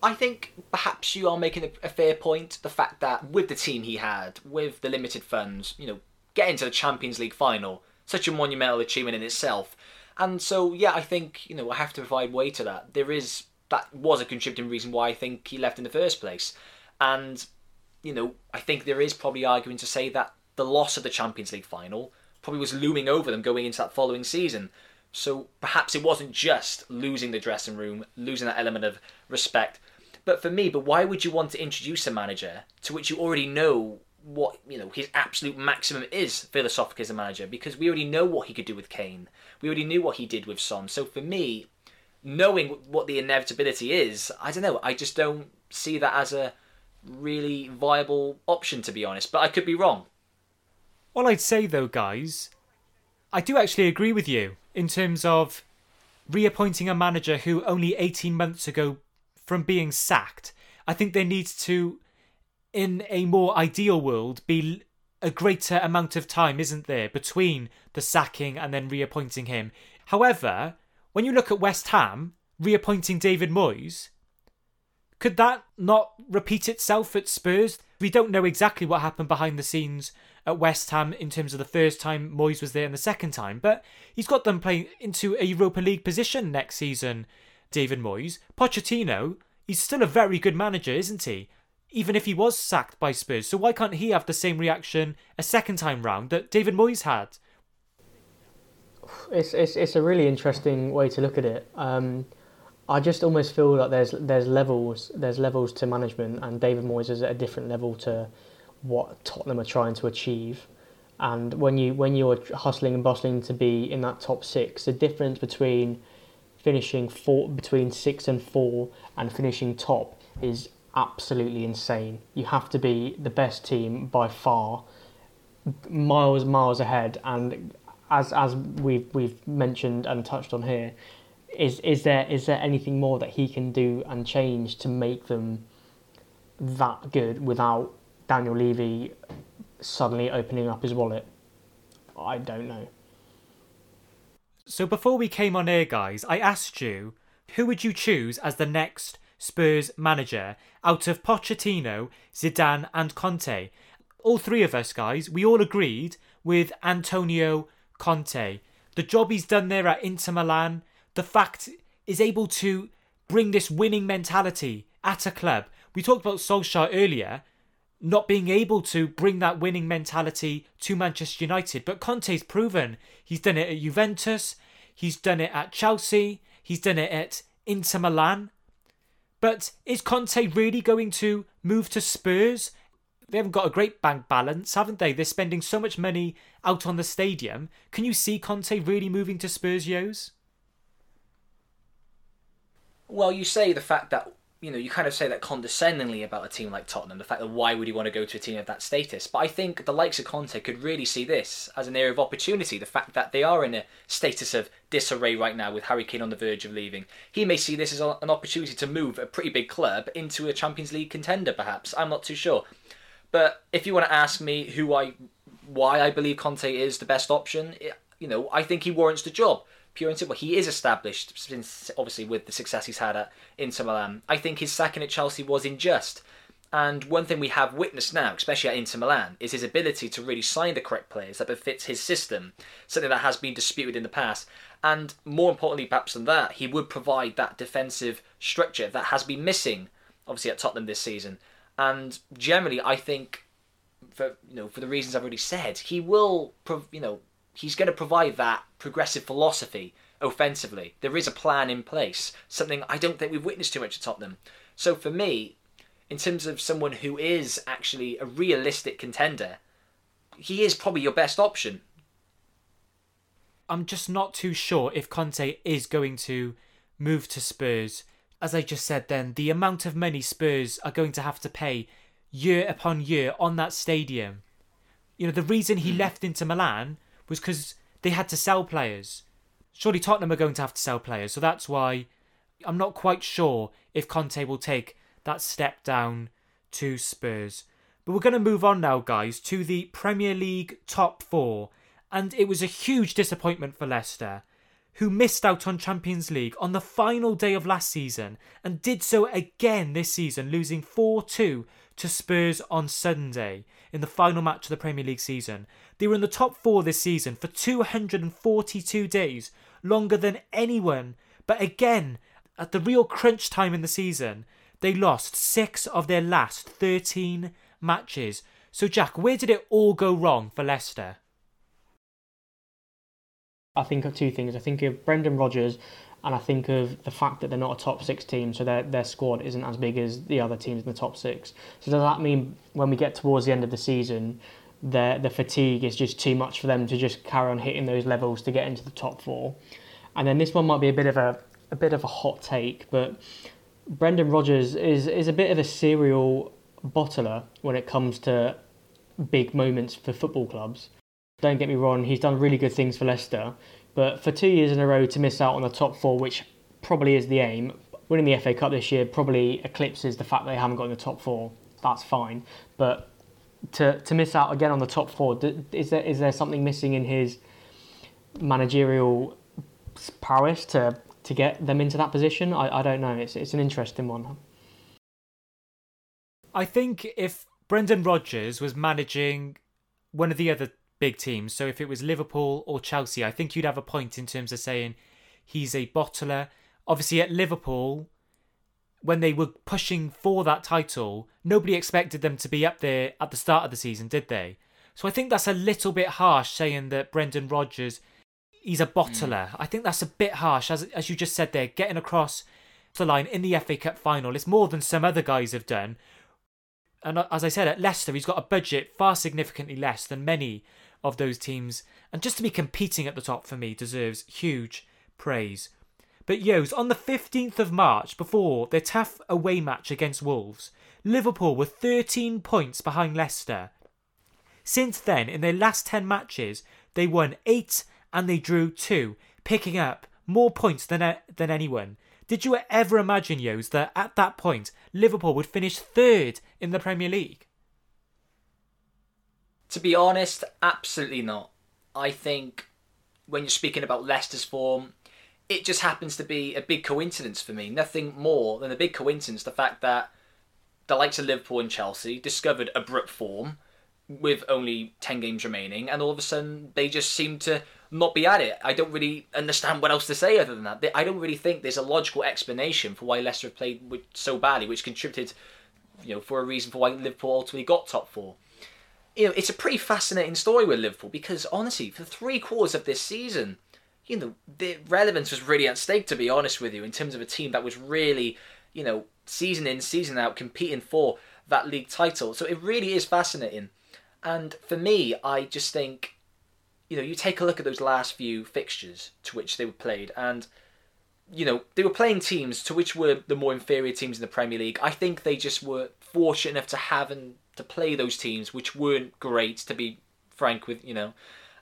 I think perhaps you are making a fair point. The fact that with the team he had, with the limited funds, you know, getting to the Champions League final, such a monumental achievement in itself. And so, yeah, I think, you know, I have to provide way to that. That was a contributing reason why I think he left in the first place. And, you know, I think there is probably arguing to say that the loss of the Champions League final probably was looming over them going into that following season. So perhaps it wasn't just losing the dressing room, losing that element of respect. But why would you want to introduce a manager to which you already know what, you know, his absolute maximum is philosophically as a manager? Because we already know what he could do with Kane. We already knew what he did with Son. So for me, knowing what the inevitability is, I don't know. I just don't see that as a really viable option, to be honest. But I could be wrong. All I'd say though, guys, I do actually agree with you in terms of reappointing a manager who only 18 months ago from being sacked. I think there needs to, in a more ideal world, be a greater amount of time, isn't there, between the sacking and then reappointing him. However, when you look at West Ham, reappointing David Moyes, could that not repeat itself at Spurs? We don't know exactly what happened behind the scenes at West Ham in terms of the first time Moyes was there and the second time, but he's got them playing into a Europa League position next season, David Moyes. Pochettino, he's still a very good manager, isn't he? Even if he was sacked by Spurs. So why can't he have the same reaction a second time round that David Moyes had? It's a really interesting way to look at it. I just almost feel like there's levels to management, and David Moyes is at a different level to what Tottenham are trying to achieve. And when you're hustling and bustling to be in that top six, the difference between finishing between 6 and 4 and finishing top is absolutely insane. You have to be the best team by far, miles ahead. And as we've mentioned and touched on here, Is there anything more that he can do and change to make them that good without Daniel Levy suddenly opening up his wallet? I don't know. So before we came on air, guys, I asked you, who would you choose as the next Spurs manager out of Pochettino, Zidane and Conte? All three of us, guys, we all agreed with Antonio Conte. The job he's done there at Inter Milan, the fact is able to bring this winning mentality at a club. We talked about Solskjaer earlier. not being able to bring that winning mentality to Manchester United. But Conte's proven. He's done it at Juventus. He's done it at Chelsea. He's done it at Inter Milan. But is Conte really going to move to Spurs? They haven't got a great bank balance, haven't they? They're spending so much money out on the stadium. Can you see Conte really moving to Spurs, Yos? Well, you say the fact that, you know, you kind of say that condescendingly about a team like Tottenham, the fact that why would he want to go to a team of that status? But I think the likes of Conte could really see this as an area of opportunity, the fact that they are in a status of disarray right now with Harry Kane on the verge of leaving. He may see this as an opportunity to move a pretty big club into a Champions League contender, perhaps. I'm not too sure. But if you want to ask me why I believe Conte is the best option, you know, I think he warrants the job. Pure and simple. He is established, since obviously with the success he's had at Inter Milan. I think his sacking at Chelsea was unjust. And one thing we have witnessed now, especially at Inter Milan, is his ability to really sign the correct players that befits his system, something that has been disputed in the past. And more importantly perhaps than that, he would provide that defensive structure that has been missing, obviously, at Tottenham this season. And generally, I think, for the reasons I've already said, he will, he's going to provide that progressive philosophy offensively. There is a plan in place, something I don't think we've witnessed too much at Tottenham. So for me, in terms of someone who is actually a realistic contender, he is probably your best option. I'm just not too sure if Conte is going to move to Spurs. As I just said then, the amount of money Spurs are going to have to pay year upon year on that stadium. You know, the reason he left Inter Milan was because they had to sell players. Surely Tottenham are going to have to sell players, so that's why I'm not quite sure if Conte will take that step down to Spurs. But we're going to move on now, guys, to the Premier League top four. And it was a huge disappointment for Leicester, who missed out on Champions League on the final day of last season and did so again this season, losing 4-2 to Spurs on Sunday in the final match of the Premier League season. They were in the top four this season for 242 days, longer than anyone. But again, at the real crunch time in the season, they lost 6 of their last 13 matches. So Jack, where did it all go wrong for Leicester? I think of two things. I think of Brendan Rodgers, and I think of the fact that they're not a top six team, so their squad isn't as big as the other teams in the top six. So does that mean when we get towards the end of the season, the fatigue is just too much for them to just carry on hitting those levels to get into the top four? And then this one might be a bit of a hot take, but Brendan Rodgers is a bit of a serial bottler when it comes to big moments for football clubs. Don't get me wrong, he's done really good things for Leicester, but for 2 years in a row to miss out on the top four, which probably is the aim, winning the FA Cup this year probably eclipses the fact that they haven't got in the top four. That's fine, but to miss out again on the top four, is there something missing in his managerial prowess to get them into that position? I don't know. It's an interesting one. I think if Brendan Rodgers was managing one of the other big teams, so if it was Liverpool or Chelsea, I think you'd have a point in terms of saying he's a bottler. Obviously at Liverpool, when they were pushing for that title, nobody expected them to be up there at the start of the season, did they? So I think that's a little bit harsh, saying that Brendan Rodgers, he's a bottler. I think that's a bit harsh, as you just said there, getting across the line in the FA Cup final. It's more than some other guys have done. And as I said, at Leicester, he's got a budget far significantly less than many of those teams, and just to be competing at the top, for me, deserves huge praise. But Yos, on the 15th of March, before their tough away match against Wolves, Liverpool were 13 points behind Leicester. Since then, in their last 10 matches, they won 8 and they drew 2, picking up more points than anyone. Did you ever imagine, Yos, that at that point, Liverpool would finish third in the Premier League? To be honest, absolutely not. I think when you're speaking about Leicester's form, it just happens to be a big coincidence for me. Nothing more than a big coincidence, the fact that the likes of Liverpool and Chelsea discovered abrupt form with only 10 games remaining, and all of a sudden they just seem to not be at it. I don't really understand what else to say other than that. I don't really think there's a logical explanation for why Leicester have played so badly, which contributed you know, for a reason for why Liverpool ultimately got top four. You know, it's a pretty fascinating story with Liverpool because, honestly, for 3 quarters of this season, you know, the relevance was really at stake, to be honest with you, in terms of a team that was really, you know, season in, season out, competing for that league title. So it really is fascinating. And for me, I just think, you know, you take a look at those last few fixtures to which they were played and, you know, they were playing teams to which were the more inferior teams in the Premier League. I think they just were fortunate enough to have and to play those teams which weren't great, to be frank with, you know.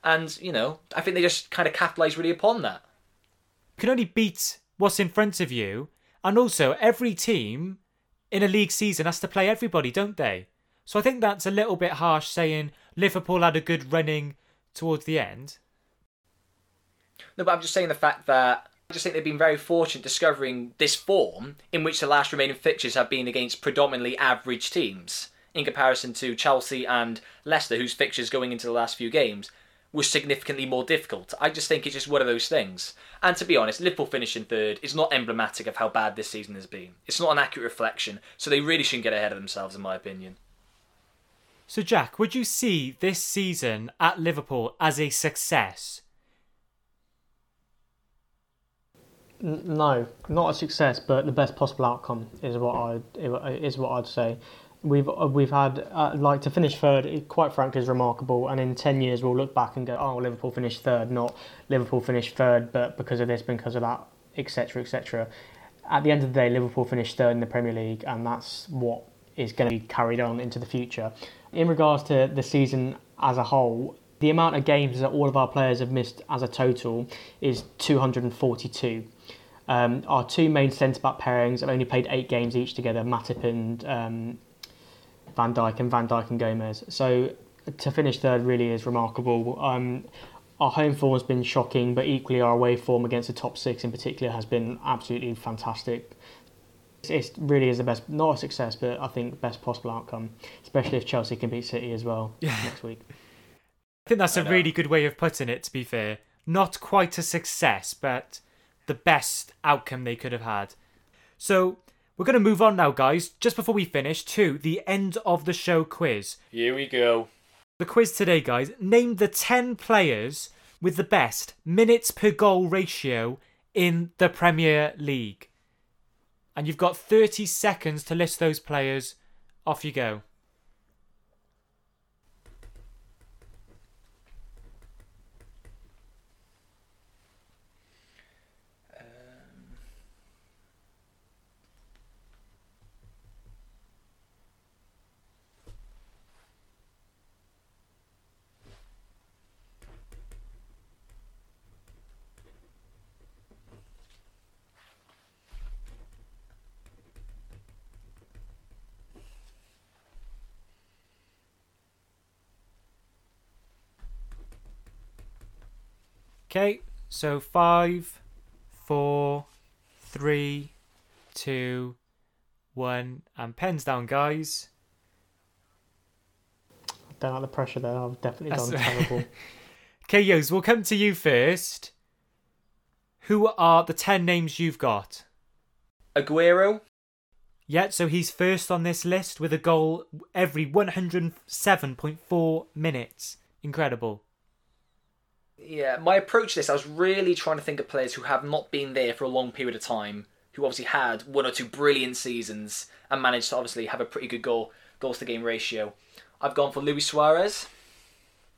And, you know, I think they just kind of capitalised really upon that. You can only beat what's in front of you, and also every team in a league season has to play everybody, don't they? So I think that's a little bit harsh saying Liverpool had a good running towards the end. No, but I'm just saying the fact that I just think they've been very fortunate discovering this form in which the last remaining fixtures have been against predominantly average teams in comparison to Chelsea and Leicester, whose fixtures going into the last few games was significantly more difficult. I just think it's just one of those things. And to be honest, Liverpool finishing third is not emblematic of how bad this season has been. It's not an accurate reflection, so they really shouldn't get ahead of themselves, in my opinion. So Jack, would you see this season at Liverpool as a success? No, not a success, but the best possible outcome is what I'd say. We've had, like, to finish third, it, quite frankly, is remarkable. And in 10 years, we'll look back and go, oh, Liverpool finished third, not Liverpool finished third, but because of this, because of that, etc., etc. At the end of the day, Liverpool finished third in the Premier League, and that's what is going to be carried on into the future. In regards to the season as a whole, the amount of games that all of our players have missed as a total is 242. Our two main centre-back pairings have only played 8 games each together, Matip and Van Dijk and Gomez. So to finish third really is remarkable. Our home form has been shocking, but equally our away form against the top 6 in particular has been absolutely fantastic. It really is the best, not a success, but I think best possible outcome, especially if Chelsea can beat City as well next week. I think that's a really good way of putting it, to be fair. Not quite a success, but the best outcome they could have had. So we're going to move on now, guys, just before we finish, to the end of the show quiz. Here we go. The quiz today, guys, name the 10 players with the best minutes per goal ratio in the Premier League. And you've got 30 seconds to list those players. Off you go. Okay, so 5, 4, 3, 2, 1, and pens down, guys. I don't like the pressure there. I've definitely done terrible. Okay, Yos, we'll come to you first. Who are the 10 names you've got? Aguero. Yeah, so he's first on this list with a goal every 107.4 minutes. Incredible. Yeah, my approach to this, I was really trying to think of players who have not been there for a long period of time, who obviously had 1 or 2 brilliant seasons and managed to obviously have a pretty good goals to game ratio. I've gone for Luis Suarez.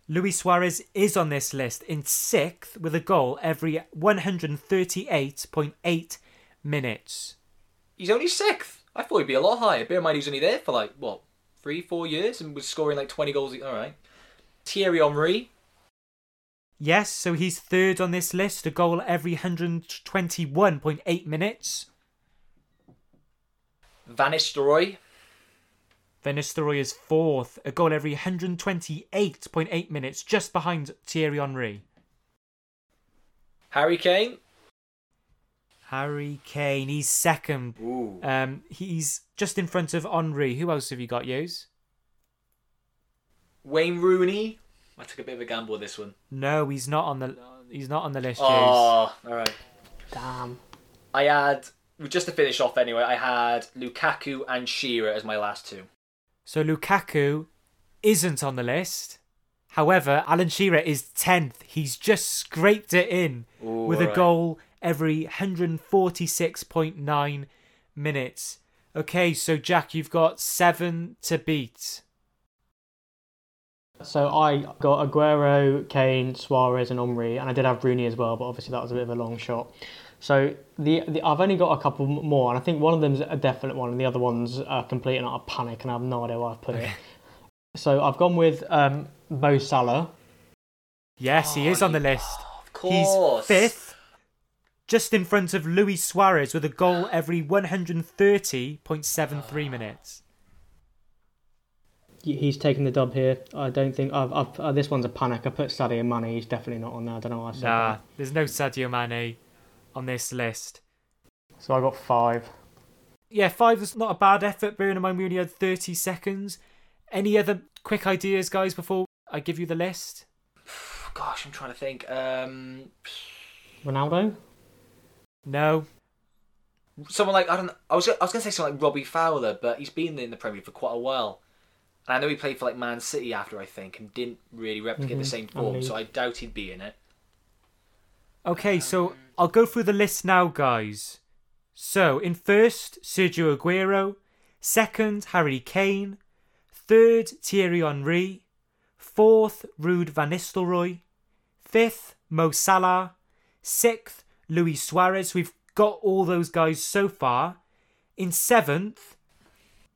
Luis Suarez is on this list in 6th with a goal every 138.8 minutes. He's only 6th. I thought he'd be a lot higher. Bear in mind he was only there for 3-4 years and was scoring 20 goals. All right. Thierry Henry. Yes, so he's 3rd on this list, a goal every 121.8 minutes. Van Nistelrooy. Van Nistelrooy is 4th, a goal every 128.8 minutes, just behind Thierry Henry. Harry Kane. Harry Kane, he's 2nd. Ooh. He's just in front of Henry. Who else have you got, Yos? Wayne Rooney. I took a bit of a gamble with this one. No, he's not on the list. Oh, James. All right. Damn. I had just to finish off anyway, I had Lukaku and Shearer as my last two. So Lukaku isn't on the list. However, Alan Shearer is 10th. He's just scraped it in with a goal every 146.9 minutes. Okay, so Jack, you've got 7 to beat. So I got Aguero, Kane, Suarez and Omri, and I did have Rooney as well, but obviously that was a bit of a long shot. So I've only got a couple more, and I think one of them's a definite one, and the other one's complete and utter panic, and I have no idea where I've put it. So I've gone with Mo Salah. Yes, he is on the list. Of course. He's 5th, just in front of Luis Suarez with a goal every 130.73 minutes. He's taking the dub here. I don't think I've this one's a panic. I put Sadio Mane. He's definitely not on there. I don't know why I said that. There's no Sadio Mane on this list. So I got 5. Yeah, 5 was not a bad effort. Bearing in mind we only had 30 seconds. Any other quick ideas, guys, before I give you the list? Gosh, I'm trying to think. Ronaldo? No. Someone like I was gonna say someone like Robbie Fowler, but he's been in the Premier League for quite a while. And I know he played for like Man City after, I think, and didn't really replicate the same form, so I doubt he'd be in it. Okay, so I'll go through the list now, guys. So, in first, Sergio Aguero. Second, Harry Kane. Third, Thierry Henry. Fourth, Ruud van Nistelrooy. Fifth, Mo Salah. Sixth, Luis Suarez. We've got all those guys so far. In seventh,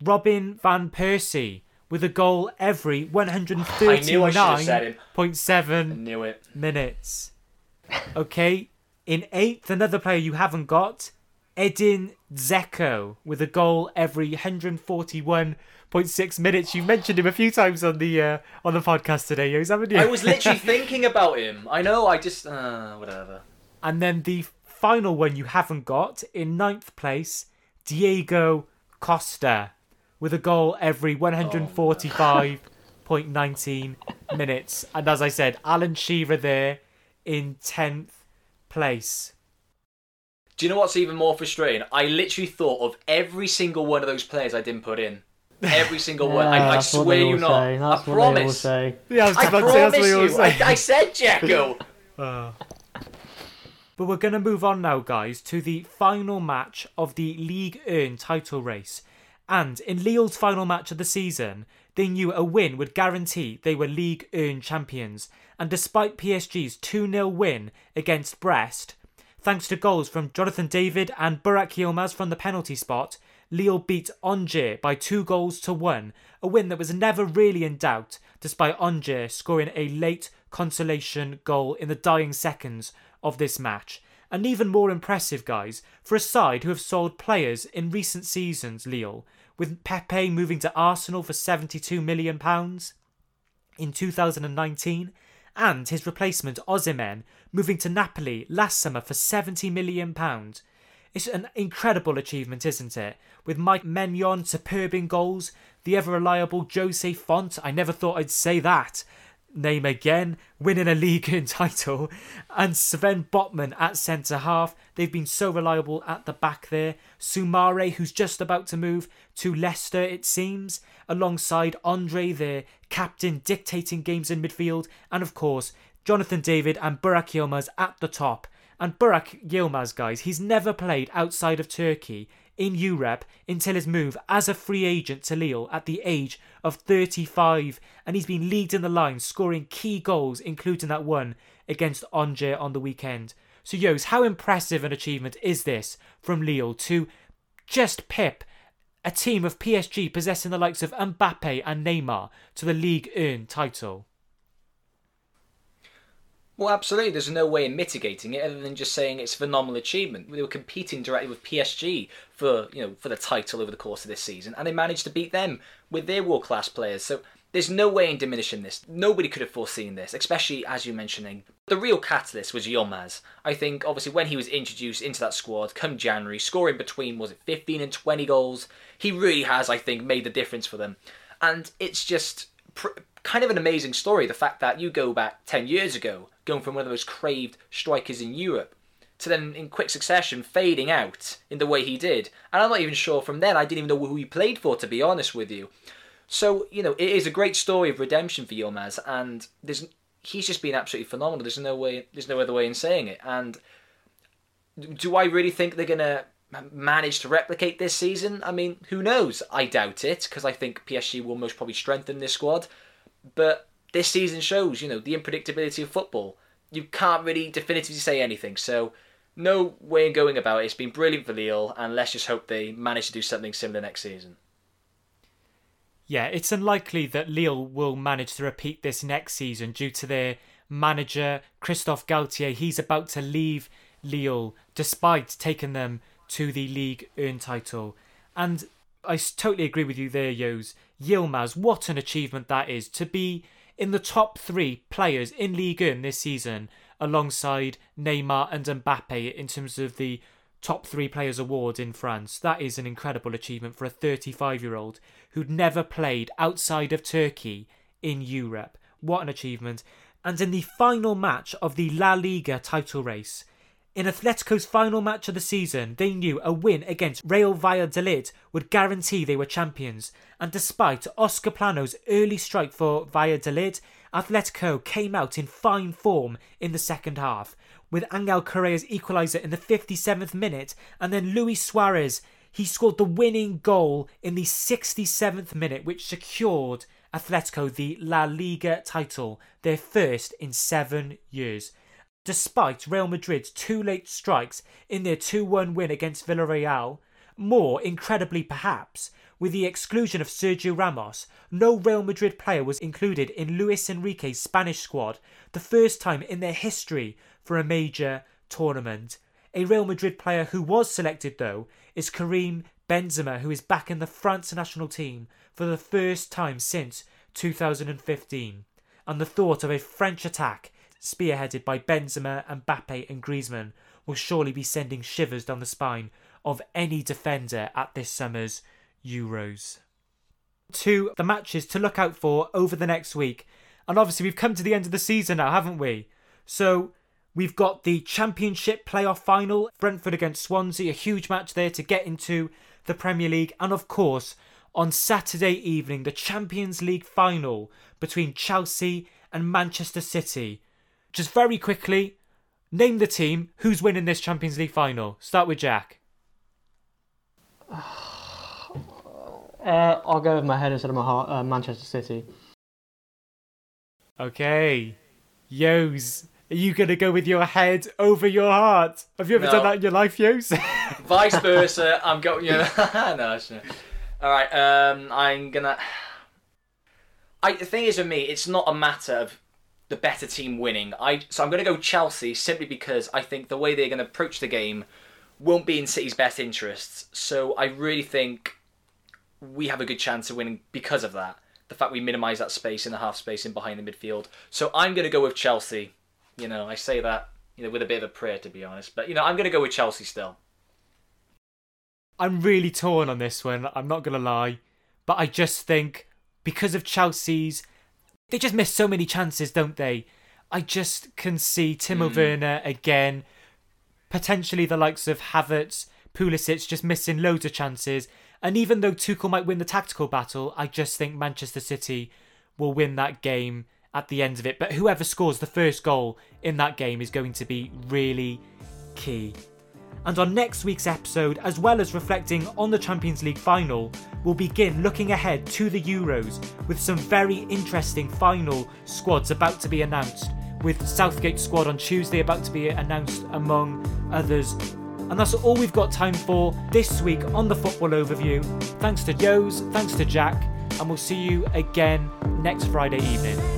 Robin van Persie, with a goal every 139.7 minutes. Okay, in 8th, another player you haven't got, Edin Dzeko, with a goal every 141.6 minutes. You mentioned him a few times on the podcast today, Yos, haven't you? I was literally thinking about him. I know, I just... whatever. And then the final one you haven't got, in 9th place, Diego Costa, with a goal every 145.19 minutes. And as I said, Alan Shearer there in 10th place. Do you know what's even more frustrating? I literally thought of every single one of those players I didn't put in. Every single one. I swear you not. I promise. I promise you. I said Jacko. But we're going to move on now, guys, to the final match of the Ligue 1 title race. And in Lille's final match of the season, they knew a win would guarantee they were Ligue 1 champions. And despite PSG's 2-0 win against Brest, thanks to goals from Jonathan David and Burak Yilmaz from the penalty spot, Lille beat Angers by 2-1, a win that was never really in doubt, despite Angers scoring a late consolation goal in the dying seconds of this match. And even more impressive, guys, for a side who have sold players in recent seasons, Lille, with Mbappe moving to Arsenal for £72 million in 2019, and his replacement, Osimhen, moving to Napoli last summer for £70 million. It's an incredible achievement, isn't it? With Mike Maignan superb in goals, the ever-reliable Jose Font, I never thought I'd say that name again, winning a Ligue 1 title, and Sven Botman at centre-half. They've been so reliable at the back there. Soumare, who's just about to move to Leicester, it seems, alongside Andre, their captain, dictating games in midfield, and of course, Jonathan David and Burak Yilmaz at the top. And Burak Yilmaz, guys, he's never played outside of Turkey in Europe until his move as a free agent to Lille at the age of 35, and he's been leading the line, scoring key goals, including that one against Angers on the weekend. So, Yos, how impressive an achievement is this from Lille to just pip a team of PSG possessing the likes of Mbappe and Neymar to the Ligue 1 title? Well, absolutely. There's no way in mitigating it other than just saying it's a phenomenal achievement. They were competing directly with PSG for the title over the course of this season, and they managed to beat them with their world-class players. So there's no way in diminishing this. Nobody could have foreseen this, especially, as you're mentioning, the real catalyst was Yilmaz. I think, obviously, when he was introduced into that squad, come January, scoring between, 15 and 20 goals, he really has, I think, made the difference for them. And it's just kind of an amazing story, the fact that you go back 10 years ago, going from one of the most craved strikers in Europe to then in quick succession fading out in the way he did. And I'm not even sure from then, I didn't even know who he played for, to be honest with you. So, you know, it is a great story of redemption for Yilmaz, and he's just been absolutely phenomenal. There's no other way in saying it. And do I really think they're going to manage to replicate this season? I mean, who knows? I doubt it, because I think PSG will most probably strengthen this squad. But this season shows, you know, the unpredictability of football. You can't really definitively say anything, so no way in going about it. It's been brilliant for Lille, and let's just hope they manage to do something similar next season. Yeah, it's unlikely that Lille will manage to repeat this next season due to their manager, Christophe Galtier. He's about to leave Lille, despite taking them to the Ligue 1 title. And I totally agree with you there, Yos. Yilmaz, what an achievement that is, to be in the top three players in Ligue 1 this season, alongside Neymar and Mbappe in terms of the top three players award in France. That is an incredible achievement for a 35-year-old who'd never played outside of Turkey in Europe. What an achievement. And in the final match of the La Liga title race, in Atletico's final match of the season, they knew a win against Real Valladolid would guarantee they were champions. And despite Oscar Plano's early strike for Valladolid, Atletico came out in fine form in the second half, with Angel Correa's equaliser in the 57th minute, and then Luis Suarez, he scored the winning goal in the 67th minute, which secured Atletico the La Liga title, their first in 7 years. Despite Real Madrid's two late strikes in their 2-1 win against Villarreal, more incredibly perhaps, with the exclusion of Sergio Ramos, no Real Madrid player was included in Luis Enrique's Spanish squad, the first time in their history for a major tournament. A Real Madrid player who was selected, though, is Karim Benzema, who is back in the France national team for the first time since 2015. And the thought of a French attack spearheaded by Benzema, Mbappe and Griezmann will surely be sending shivers down the spine of any defender at this summer's Euros. To the matches to look out for over the next week. And obviously we've come to the end of the season now, haven't we? So we've got the Championship playoff final, Brentford against Swansea, a huge match there to get into the Premier League. And of course, on Saturday evening, the Champions League final between Chelsea and Manchester City. Just very quickly, name the team. Who's winning this Champions League final? Start with Jack. I'll go with my head instead of my heart. Manchester City. Okay. Yos, are you going to go with your head over your heart? Have you ever done that in your life, Yos? Vice versa. I'm going... You know, no, sure. All right. I'm going to... The thing is, for me, it's not a matter of the better team winning. So I'm going to go Chelsea simply because I think the way they're going to approach the game won't be in City's best interests. So I really think we have a good chance of winning because of that. The fact we minimise that space in the half space in behind the midfield. So I'm going to go with Chelsea. You know, I say that, you know, with a bit of a prayer, to be honest. But, you know, I'm going to go with Chelsea still. I'm really torn on this one. I'm not going to lie. But I just think because of Chelsea's... They just miss so many chances, don't they? I just can see Timo Werner again. Potentially the likes of Havertz, Pulisic just missing loads of chances. And even though Tuchel might win the tactical battle, I just think Manchester City will win that game at the end of it. But whoever scores the first goal in that game is going to be really key. And on next week's episode, as well as reflecting on the Champions League final, we'll begin looking ahead to the Euros with some very interesting final squads about to be announced, with Southgate's squad on Tuesday about to be announced among others. And that's all we've got time for this week on the Football Overview. Thanks to Yos, thanks to Jack, and we'll see you again next Friday evening.